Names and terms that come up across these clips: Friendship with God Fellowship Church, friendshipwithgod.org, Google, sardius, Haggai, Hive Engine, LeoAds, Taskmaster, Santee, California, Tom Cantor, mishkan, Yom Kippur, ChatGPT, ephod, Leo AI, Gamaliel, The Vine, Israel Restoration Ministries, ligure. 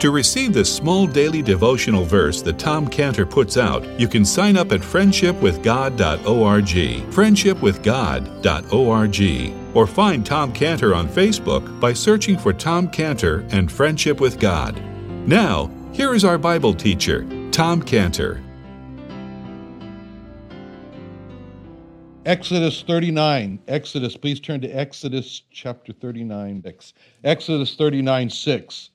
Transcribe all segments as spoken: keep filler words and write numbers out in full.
To receive this small daily devotional verse that Tom Cantor puts out, you can sign up at friendship with god dot org, friendship with god dot org, or find Tom Cantor on Facebook by searching for Tom Cantor and Friendship with God. Now, here is our Bible teacher, Tom Cantor. Exodus thirty-nine, Exodus, please turn to Exodus chapter thirty-nine, six. Exodus thirty-nine, six.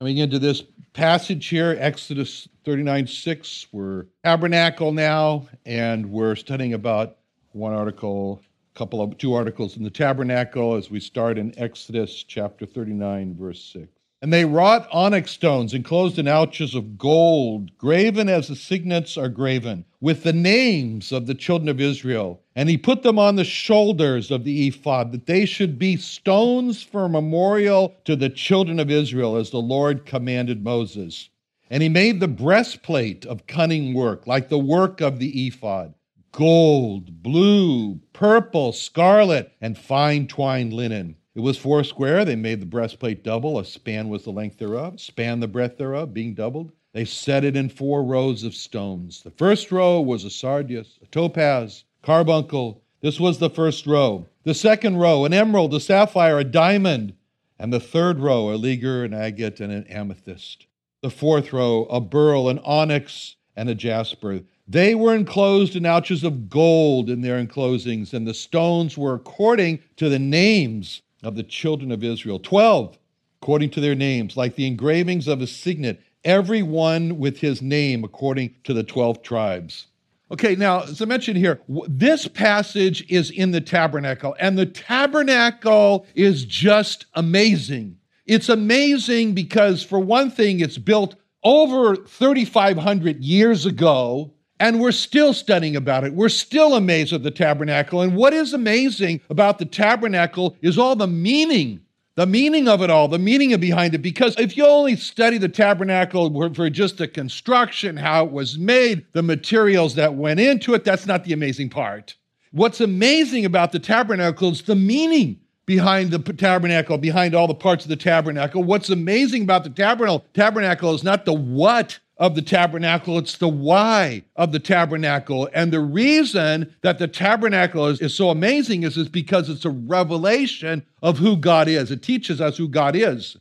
Coming into this passage here, Exodus thirty-nine, six, we're tabernacle now, and we're studying about one article, a couple of, two articles in the tabernacle as we start in Exodus chapter thirty-nine, verse six. And they wrought onyx stones enclosed in ouches of gold, graven as the signets are graven, with the names of the children of Israel. And he put them on the shoulders of the ephod, that they should be stones for a memorial to the children of Israel, as the Lord commanded Moses. And he made the breastplate of cunning work, like the work of the ephod, gold, blue, purple, scarlet, and fine twined linen. It was four square. They made the breastplate double. A span was the length thereof. Span the breadth thereof, being doubled. They set it in four rows of stones. The first row was a sardius, a topaz, carbuncle. This was the first row. The second row, an emerald, a sapphire, a diamond. And the third row, a ligure, an agate, and an amethyst. The fourth row, a beryl, an onyx, and a jasper. They were enclosed in ouches of gold in their enclosings, and the stones were according to the names of the children of Israel, twelve, according to their names, like the engravings of a signet, every one with his name according to the twelve tribes. Okay, now, as I mentioned here, this passage is in the tabernacle, and the tabernacle is just amazing. It's amazing because, for one thing, it's built over thirty-five hundred years ago, and we're still studying about it. We're still amazed at the tabernacle. And what is amazing about the tabernacle is all the meaning, the meaning of it all, the meaning behind it. Because if you only study the tabernacle for just the construction, how it was made, the materials that went into it, that's not the amazing part. What's amazing about the tabernacle is the meaning behind the tabernacle, behind all the parts of the tabernacle. What's amazing about the tabernacle, tabernacle is not the what of the tabernacle, it's the why of the tabernacle. And the reason that the tabernacle is, is so amazing is, is because it's a revelation of who God is. It teaches us who God is.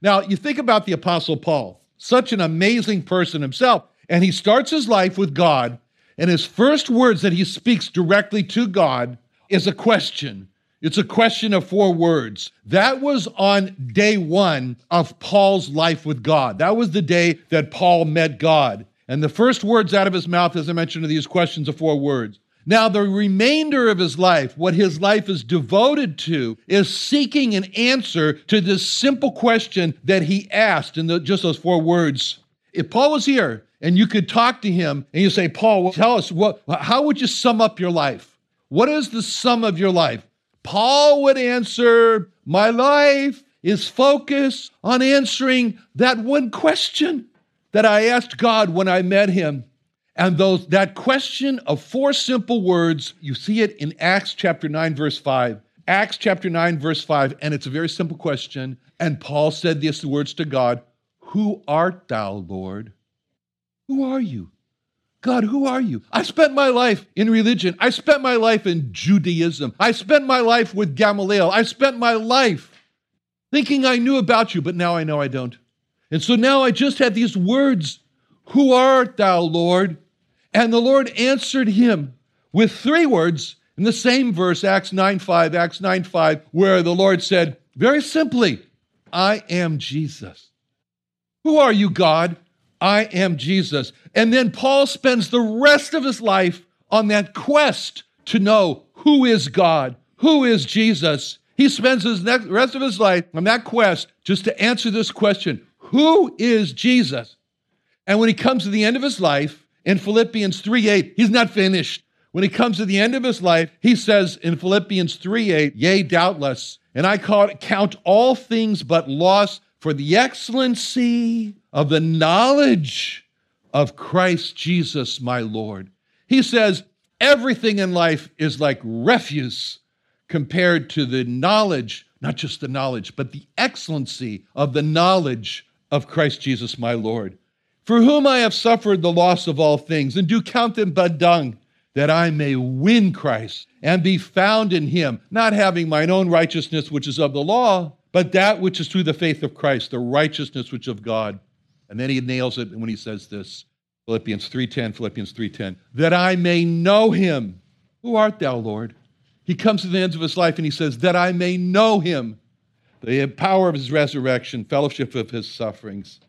Now, you think about the Apostle Paul, such an amazing person himself, and he starts his life with God, and his first words that he speaks directly to God is a question. It's a question of four words. That was on day one of Paul's life with God. That was the day that Paul met God. And the first words out of his mouth, as I mentioned, are these questions of four words. Now, the remainder of his life, what his life is devoted to, is seeking an answer to this simple question that he asked in the, just those four words. If Paul was here and you could talk to him and you say, Paul, tell us, what, how would you sum up your life? What is the sum of your life? Paul would answer, my life is focused on answering that one question that I asked God when I met him. And those, that question of four simple words, you see it in Acts chapter nine, verse five. Acts chapter nine, verse five, and it's a very simple question. And Paul said these words to God, Who art thou, Lord? Who are you? God, who are you? I spent my life in religion. I spent my life in Judaism. I spent my life with Gamaliel. I spent my life thinking I knew about you, but now I know I don't. And so now I just had these words, who art thou, Lord? And the Lord answered him with three words in the same verse, Acts nine five, Acts nine five, where the Lord said, very simply, I am Jesus. Who are you, God? I am Jesus. And then Paul spends the rest of his life on that quest to know who is God, who is Jesus. He spends the rest of his life on that quest just to answer this question, who is Jesus? And when he comes to the end of his life, in Philippians three eight, he's not finished. When he comes to the end of his life, he says in Philippians three eight, yea, doubtless, and I count all things but loss for the excellency of the knowledge of Christ Jesus, my Lord. He says, everything in life is like refuse compared to the knowledge, not just the knowledge, but the excellency of the knowledge of Christ Jesus, my Lord, for whom I have suffered the loss of all things, and do count them but dung, that I may win Christ and be found in him, not having mine own righteousness, which is of the law, but that which is through the faith of Christ, the righteousness which of God. And then he nails it when he says this, Philippians three ten, Philippians three ten, that I may know him. Who art thou, Lord? He comes to the end of his life and he says, that I may know him, the power of his resurrection, fellowship of his sufferings.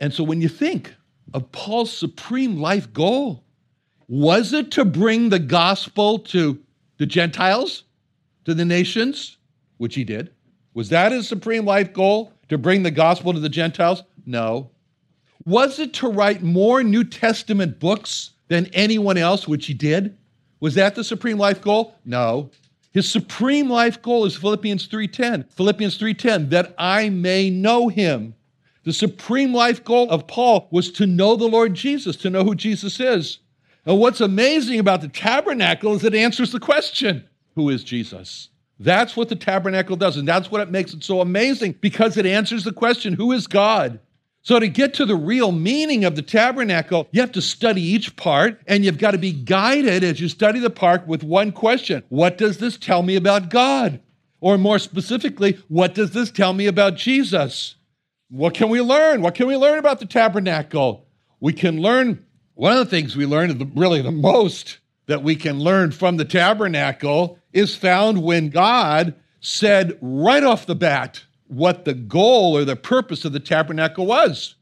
And so when you think of Paul's supreme life goal, was it to bring the gospel to the Gentiles, to the nations, which he did? Was that his supreme life goal, to bring the gospel to the Gentiles? No. Was it to write more New Testament books than anyone else, which he did? Was that the supreme life goal? No. His supreme life goal is Philippians three ten. Philippians three ten, that I may know him. The supreme life goal of Paul was to know the Lord Jesus, to know who Jesus is. And what's amazing about the tabernacle is it answers the question, who is Jesus? That's what the tabernacle does, and that's what it makes it so amazing, because it answers the question, who is God? So to get to the real meaning of the tabernacle, you have to study each part, and you've got to be guided as you study the part with one question. What does this tell me about God? Or more specifically, what does this tell me about Jesus? What can we learn? What can we learn about the tabernacle? We can learn, one of the things we learn, really the most that we can learn from the tabernacle is found when God said right off the bat what the goal or the purpose of the tabernacle was.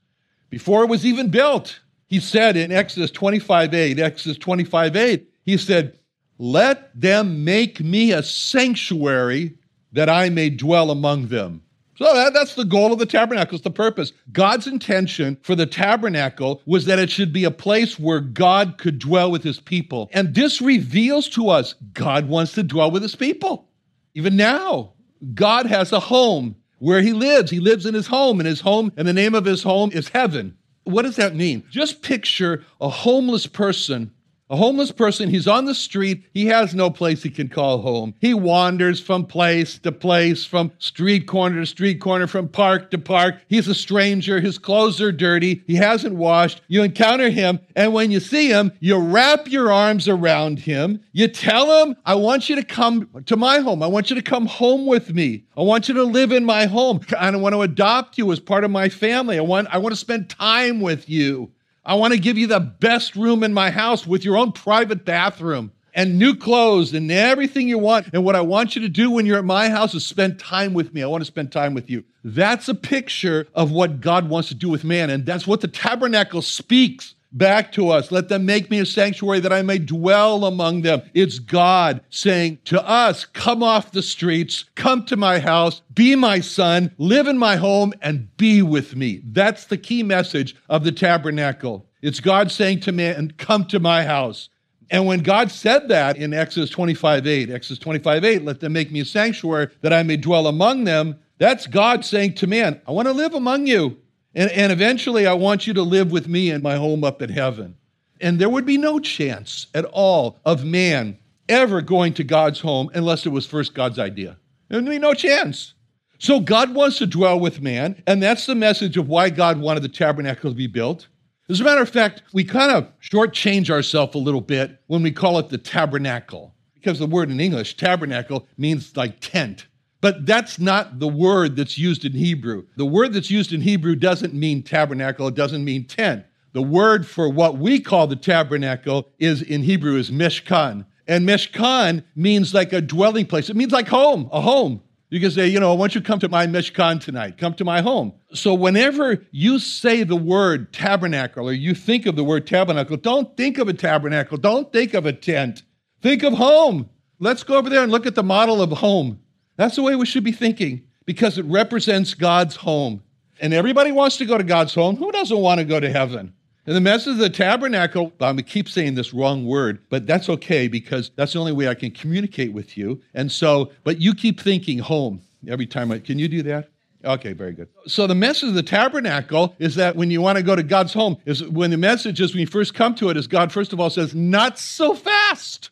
Before it was even built, he said in Exodus twenty-five eight, Exodus twenty-five eight, he said, let them make me a sanctuary that I may dwell among them. So that, that's the goal of the tabernacle, it's the purpose. God's intention for the tabernacle was that it should be a place where God could dwell with his people. And this reveals to us, God wants to dwell with his people. Even now, God has a home where he lives. He lives in his home, and his home, and the name of his home is heaven. What does that mean? Just picture a homeless person. A homeless person, he's on the street, he has no place he can call home. He wanders from place to place, from street corner to street corner, from park to park. He's a stranger, his clothes are dirty, he hasn't washed. You encounter him, and when you see him, you wrap your arms around him. You tell him, I want you to come to my home. I want you to come home with me. I want you to live in my home. I want to adopt you as part of my family. I want, I want to spend time with you. I want to give you the best room in my house with your own private bathroom and new clothes and everything you want. And what I want you to do when you're at my house is spend time with me. I want to spend time with you. That's a picture of what God wants to do with man. And that's what the tabernacle speaks back to us. Let them make me a sanctuary that I may dwell among them. It's God saying to us, come off the streets, come to my house, be my son, live in my home, and be with me. That's the key message of the tabernacle. It's God saying to man, come to my house. And when God said that in Exodus twenty-five eight, Exodus twenty-five eight, let them make me a sanctuary that I may dwell among them, that's God saying to man, I want to live among you. And, and eventually, I want you to live with me in my home up in heaven. And there would be no chance at all of man ever going to God's home unless it was first God's idea. There would be no chance. So God wants to dwell with man, and that's the message of why God wanted the tabernacle to be built. As a matter of fact, we kind of shortchange ourselves a little bit when we call it the tabernacle, because the word in English, tabernacle, means like tent. But that's not the word that's used in Hebrew. The word that's used in Hebrew doesn't mean tabernacle, it doesn't mean tent. The word for what we call the tabernacle is in Hebrew is mishkan. And mishkan means like a dwelling place. It means like home, a home. You can say, you know, I want you to come to my mishkan tonight. Come to my home. So whenever you say the word tabernacle or you think of the word tabernacle, don't think of a tabernacle. Don't think of a tent. Think of home. Let's go over there and look at the model of home. That's the way we should be thinking because it represents God's home. And everybody wants to go to God's home. Who doesn't want to go to heaven? And the message of the tabernacle, I'm going to keep saying this wrong word, but that's okay because that's the only way I can communicate with you. And so, but you keep thinking home every time. I, can you do that? Okay, very good. So the message of the tabernacle is that when you want to go to God's home, is when the message is when you first come to it is God first of all says, not so fast,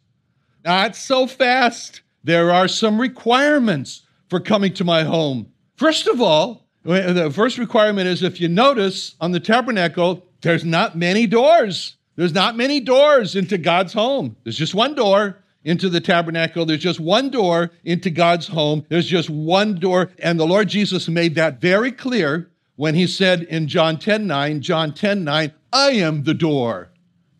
not so fast. There are some requirements for coming to my home. First of all, the first requirement is if you notice on the tabernacle, there's not many doors. There's not many doors into God's home. There's just one door into the tabernacle. There's just one door into God's home. There's just one door. And the Lord Jesus made that very clear when he said in John ten nine, John ten nine, I am the door.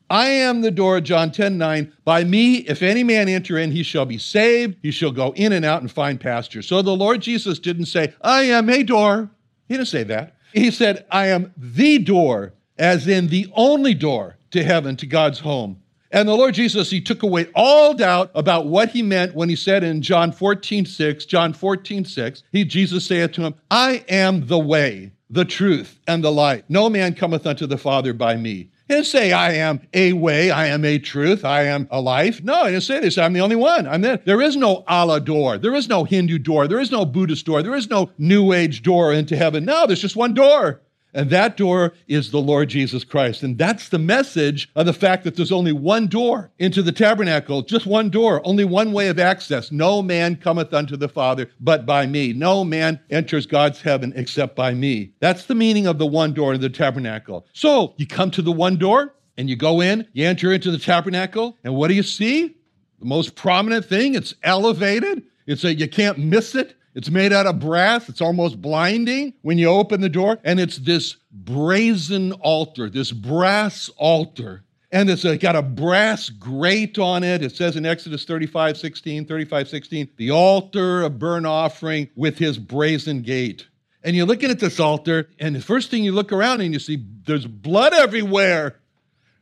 I am the door, John ten nine. By me, if any man enter in, he shall be saved. He shall go in and out and find pasture. So the Lord Jesus didn't say, I am a door. He didn't say that. He said, I am the door, as in the only door to heaven, to God's home. And the Lord Jesus, he took away all doubt about what he meant when he said in John fourteen six, John fourteen six, he, Jesus saith to him, I am the way, the truth, and the light. No man cometh unto the Father by me. He didn't say, I am a way, I am a truth, I am a life. No, he didn't say this. I'm the only one. I'm that. There is no Allah door. There is no Hindu door. There is no Buddhist door. There is no New Age door into heaven. No, there's just one door. And that door is the Lord Jesus Christ. And that's the message of the fact that there's only one door into the tabernacle, just one door, only one way of access. No man cometh unto the Father but by me. No man enters God's heaven except by me. That's the meaning of the one door in the tabernacle. So you come to the one door and you go in, you enter into the tabernacle, and what do you see? The most prominent thing, it's elevated. It's a, you can't miss it. It's made out of brass. It's almost blinding when you open the door. And it's this brazen altar, this brass altar. And it's got a brass grate on it. It says in Exodus thirty-five sixteen, thirty-five sixteen, the altar of burnt offering with his brazen gate. And you're looking at this altar, and the first thing you look around and you see there's blood everywhere.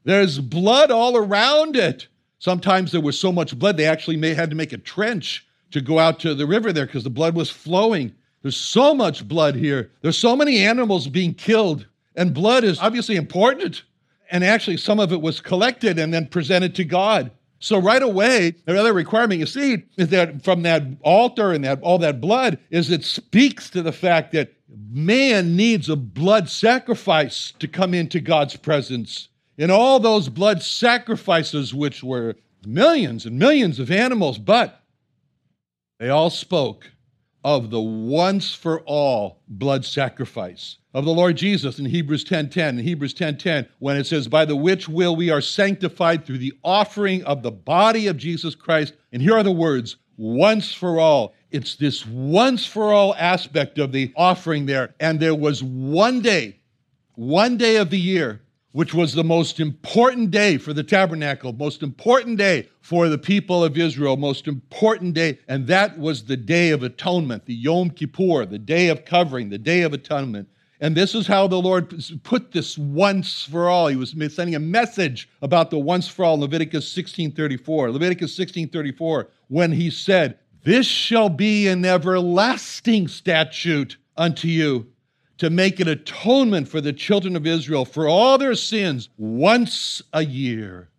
There's blood all around it. Sometimes there was so much blood, they actually may had to make a trench to go out to the river there because the blood was flowing. There's so much blood here. There's so many animals being killed, and blood is obviously important. And actually, some of it was collected and then presented to God. So right away, another requirement you see is that from that altar and that all that blood is it speaks to the fact that man needs a blood sacrifice to come into God's presence. And all those blood sacrifices, which were millions and millions of animals, but they all spoke of the once-for-all blood sacrifice of the Lord Jesus in Hebrews ten ten. In Hebrews ten ten, when it says, by the which will we are sanctified through the offering of the body of Jesus Christ. And here are the words, once for all. It's this once-for-all aspect of the offering there. And there was one day, one day of the year, which was the most important day for the tabernacle, most important day for the people of Israel, most important day, and that was the Day of Atonement, the Yom Kippur, the Day of Covering, the Day of Atonement. And this is how the Lord put this once for all. He was sending a message about the once for all, Leviticus sixteen thirty-four. Leviticus sixteen thirty-four, when he said, this shall be an everlasting statute unto you, to make an atonement for the children of Israel for all their sins once a year.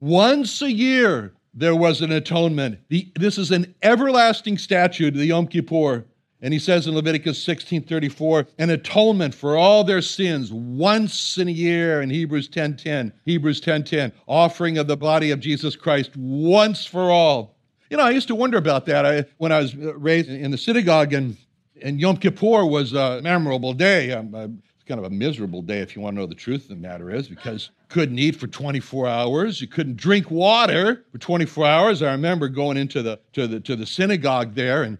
Once a year, there was an atonement. The, this is an everlasting statute, the Yom Kippur. And he says in Leviticus sixteen thirty-four, an atonement for all their sins once in a year in Hebrews ten ten. Hebrews ten ten, offering of the body of Jesus Christ once for all. You know, I used to wonder about that I, when I was raised in the synagogue, and And Yom Kippur was a memorable day. Um, uh, it's kind of a miserable day, if you want to know the truth of the matter is, because couldn't eat for twenty-four hours. You couldn't drink water for twenty-four hours. I remember going into the to the to the synagogue there, and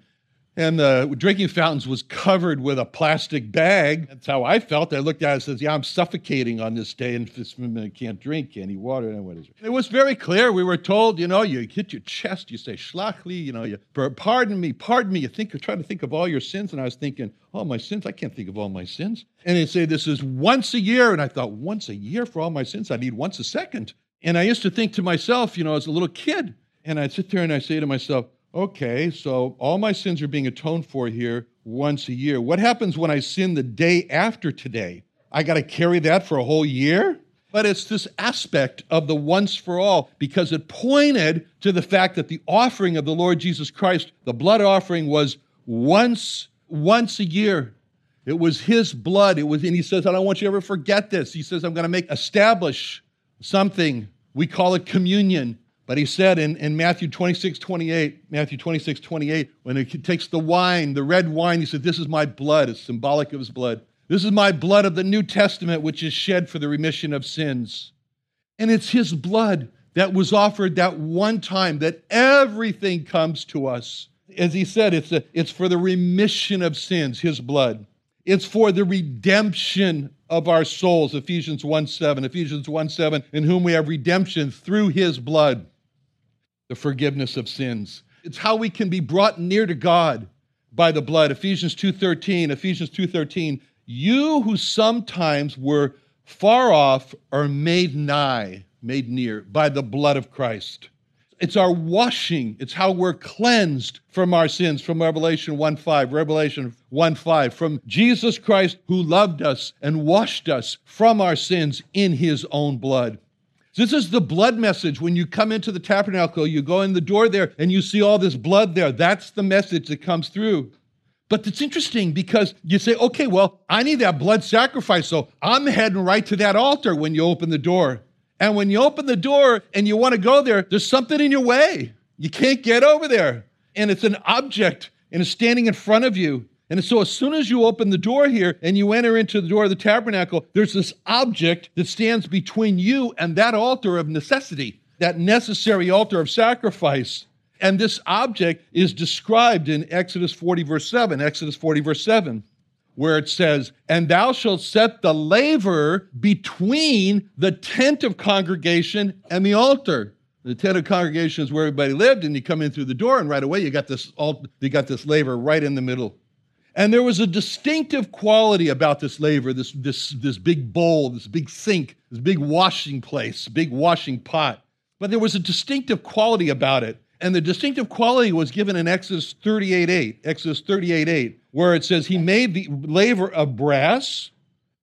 and the drinking fountains was covered with a plastic bag. That's how I felt. I looked at it and says, "Yeah, I'm suffocating on this day, and this woman can't drink any water." And what is it? It was very clear. We were told, you know, you hit your chest, you say "Shlachli," you know, you pardon me, pardon me. You think you're trying to think of all your sins, and I was thinking, all my sins? I can't think of all my sins. And they say this is once a year, and I thought, once a year for all my sins? I need once a second. And I used to think to myself, you know, as a little kid, and I'd sit there and I say to myself, okay, so all my sins are being atoned for here once a year. What happens when I sin the day after today? I got to carry that for a whole year? But it's this aspect of the once for all, because it pointed to the fact that the offering of the Lord Jesus Christ, the blood offering, was once, once a year. It was his blood. It was, and he says, I don't want you to ever forget this. He says, I'm going to make establish something. We call it communion. But he said in, in Matthew twenty-six twenty-eight, Matthew twenty-six twenty-eight, when he takes the wine, the red wine, he said, this is my blood. It's symbolic of his blood. This is my blood of the New Testament, which is shed for the remission of sins. And it's his blood that was offered that one time, that everything comes to us. As he said, it's, a, it's for the remission of sins, his blood. It's for the redemption of our souls, Ephesians one seven, Ephesians one seven, in whom we have redemption through his blood. The forgiveness of sins. It's how we can be brought near to God by the blood. Ephesians two thirteen, Ephesians two thirteen, you who sometimes were far off are made nigh, made near by the blood of Christ. It's our washing. It's how we're cleansed from our sins, from Revelation one five, Revelation one five, from Jesus Christ who loved us and washed us from our sins in his own blood. This is the blood message. When you come into the tabernacle, you go in the door there and you see all this blood there. That's the message that comes through. But it's interesting because you say, okay, well, I need that blood sacrifice, so I'm heading right to that altar when you open the door. And when you open the door and you want to go there, there's something in your way. You can't get over there. And it's an object and it's standing in front of you. And so as soon as you open the door here and you enter into the door of the tabernacle, there's this object that stands between you and that altar of necessity, that necessary altar of sacrifice. And this object is described in Exodus forty, verse seven, Exodus forty, verse seven, where it says, and thou shalt set the laver between the tent of congregation and the altar. The tent of congregation is where everybody lived, and you come in through the door, and right away you got this alt- you got this laver right in the middle. And there was a distinctive quality about this laver, this, this, this big bowl, this big sink, this big washing place, big washing pot. But there was a distinctive quality about it. And the distinctive quality was given in Exodus thirty-eight eight, Exodus thirty-eight eight, where it says, he made the laver of brass,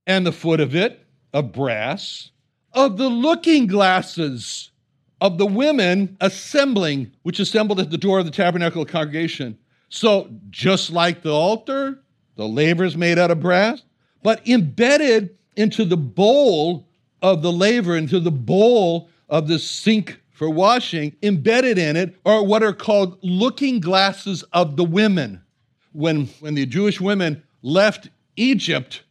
and the foot of it of brass, of the looking glasses of the women assembling, which assembled at the door of the tabernacle congregation. So just like the altar, the laver is made out of brass, but embedded into the bowl of the laver, into the bowl of the sink for washing, embedded in it are what are called looking glasses of the women. When, when the Jewish women left Egypt,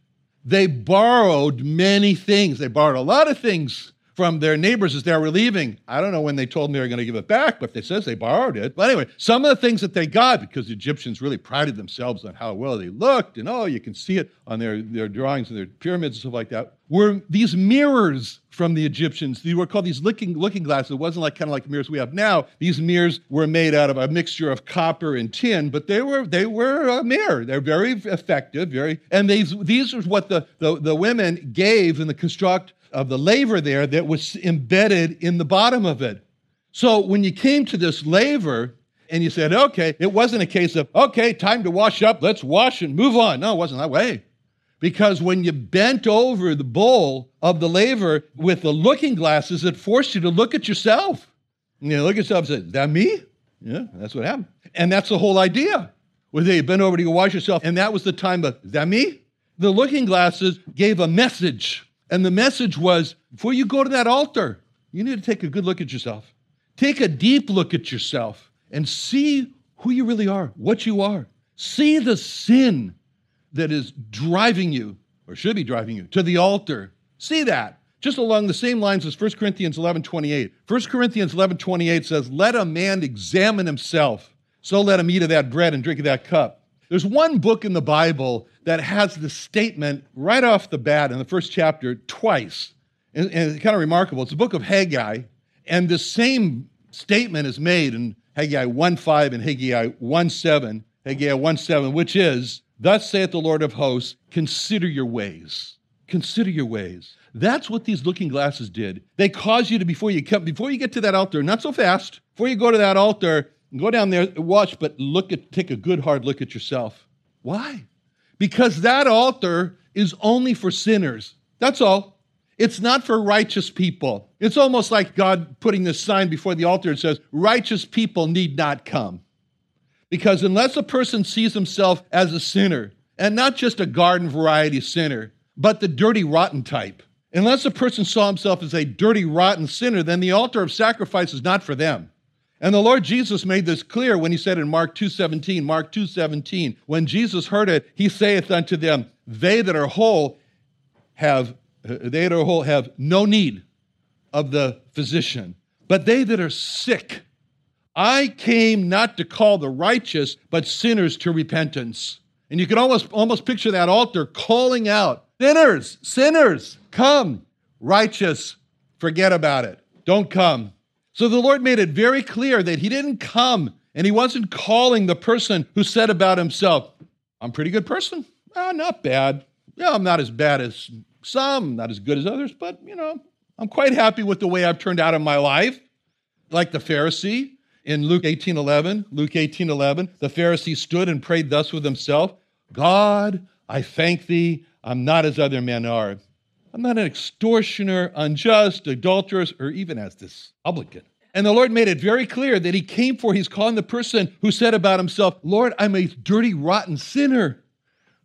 they borrowed many things. They borrowed a lot of things from their neighbors as they were leaving. I don't know when they told them they were going to give it back, but they says they borrowed it. But anyway, some of the things that they got, because the Egyptians really prided themselves on how well they looked, and oh, you can see it on their, their drawings and their pyramids and stuff like that, were these mirrors from the Egyptians. They were called these looking, looking glasses. It wasn't like kind of like mirrors we have now. These mirrors were made out of a mixture of copper and tin, but they were they were a mirror. They're very effective, very, and these these are what the, the, the women gave in the construct of the laver there that was embedded in the bottom of it. So when you came to this laver and you said, okay, it wasn't a case of, okay, time to wash up, let's wash and move on. No, it wasn't that way. Because when you bent over the bowl of the laver with the looking glasses, it forced you to look at yourself. And you look at yourself and say, is that me? Yeah, that's what happened. And that's the whole idea. Where they bent over to go wash yourself, and that was the time of, is that me? The looking glasses gave a message. And the message was, before you go to that altar, you need to take a good look at yourself. Take a deep look at yourself and see who you really are, what you are. See the sin that is driving you, or should be driving you, to the altar. See that. Just along the same lines as First Corinthians eleven twenty-eight. First Corinthians eleven twenty-eight says, let a man examine himself, so let him eat of that bread and drink of that cup. There's one book in the Bible that has this statement right off the bat in the first chapter twice. And, and it's kind of remarkable. It's the book of Haggai. And the same statement is made in Haggai one five and Haggai one seven. Haggai one seven, which is, thus saith the Lord of hosts, consider your ways. Consider your ways. That's what these looking glasses did. They caused you to, before you come, before you get to that altar, not so fast, before you go to that altar, go down there, watch, but look at, take a good hard look at yourself. Why? Because that altar is only for sinners. That's all. It's not for righteous people. It's almost like God putting this sign before the altar that says, righteous people need not come. Because unless a person sees himself as a sinner, and not just a garden variety sinner, but the dirty, rotten type. Unless a person saw himself as a dirty, rotten sinner, then the altar of sacrifice is not for them. And the Lord Jesus made this clear when he said in Mark two seventeen, Mark two seventeen, when Jesus heard it, he saith unto them, they that are whole have, they that are whole have no need of the physician, but they that are sick. I came not to call the righteous, but sinners to repentance. And you can almost, almost picture that altar calling out, sinners, sinners, come. Righteous, forget about it. Don't come. So the Lord made it very clear that he didn't come, and he wasn't calling the person who said about himself, I'm a pretty good person. Ah, not bad. Yeah, I'm not as bad as some, not as good as others, but, you know, I'm quite happy with the way I've turned out in my life. Like the Pharisee in Luke eighteen eleven, Luke eighteen eleven, the Pharisee stood and prayed thus with himself, God, I thank thee, I'm not as other men are. I'm not an extortioner, unjust, adulterous, or even as this publican. And the Lord made it very clear that he came for, he's calling the person who said about himself, Lord, I'm a dirty, rotten sinner.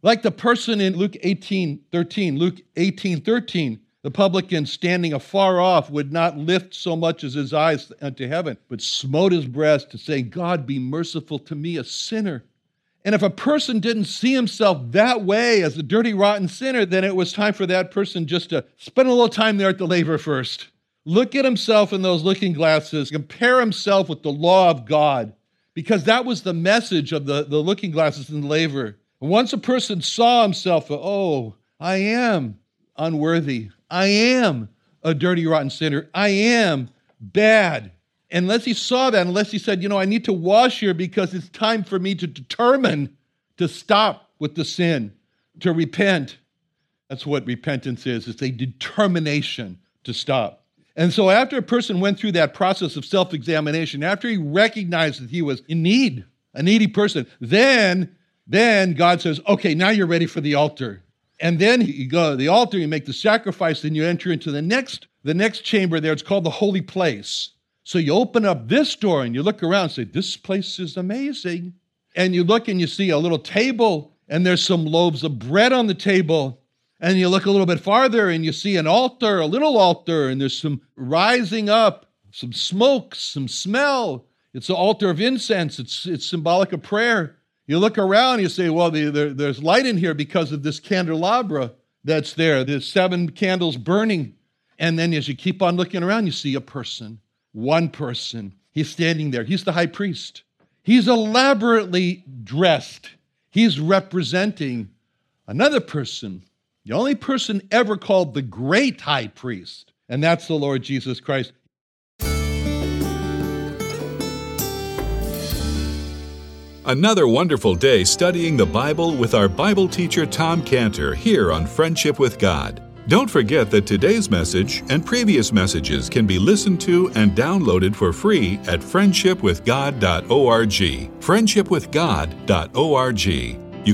Like the person in Luke eighteen thirteen, Luke eighteen thirteen, the publican standing afar off would not lift so much as his eyes unto heaven, but smote his breast to say, God, be merciful to me, a sinner. And if a person didn't see himself that way as a dirty, rotten sinner, then it was time for that person just to spend a little time there at the laver first. Look at himself in those looking glasses, compare himself with the law of God, because that was the message of the, the looking glasses and the laver. And once a person saw himself, oh, I am unworthy. I am a dirty, rotten sinner. I am bad. Unless he saw that, unless he said, you know, I need to wash here because it's time for me to determine to stop with the sin, to repent. That's what repentance is. It's a determination to stop. And so after a person went through that process of self-examination, after he recognized that he was in need, a needy person, then, then God says, okay, now you're ready for the altar. And then you go to the altar, you make the sacrifice, then you enter into the next, the next chamber there. It's called the holy place. So you open up this door and you look around and say, this place is amazing. And you look and you see a little table and there's some loaves of bread on the table. And you look a little bit farther and you see an altar, a little altar, and there's some rising up, some smoke, some smell. It's the altar of incense. It's, it's symbolic of prayer. You look around and you say, well, the, the, there's light in here because of this candelabra that's there. There's seven candles burning. And then as you keep on looking around, you see a person. One person, he's standing there. He's the high priest. He's elaborately dressed. He's representing another person, the only person ever called the great high priest, and that's the Lord Jesus Christ. Another wonderful day studying the Bible with our Bible teacher, Tom Cantor, here on Friendship with God. Don't forget that today's message and previous messages can be listened to and downloaded for free at friendship with god dot org, friendship with god dot org. You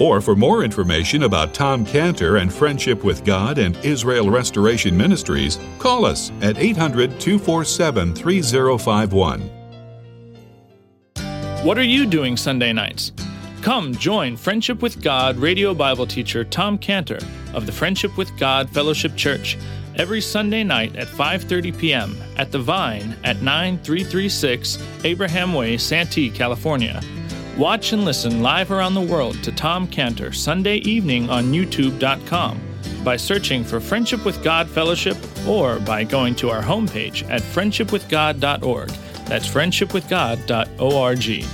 Or for more information about Tom Cantor and Friendship with God and Israel Restoration Ministries, call us at eight hundred two four seven three zero five one. What are you doing Sunday nights? Come join Friendship with God radio Bible teacher Tom Cantor of the Friendship with God Fellowship Church every Sunday night at five thirty p.m. at The Vine at ninety-three thirty-six Abraham Way, Santee, California. Watch and listen live around the world to Tom Cantor Sunday evening on YouTube dot com by searching for Friendship with God Fellowship or by going to our homepage at friendship with god dot org. That's friendship with god dot org.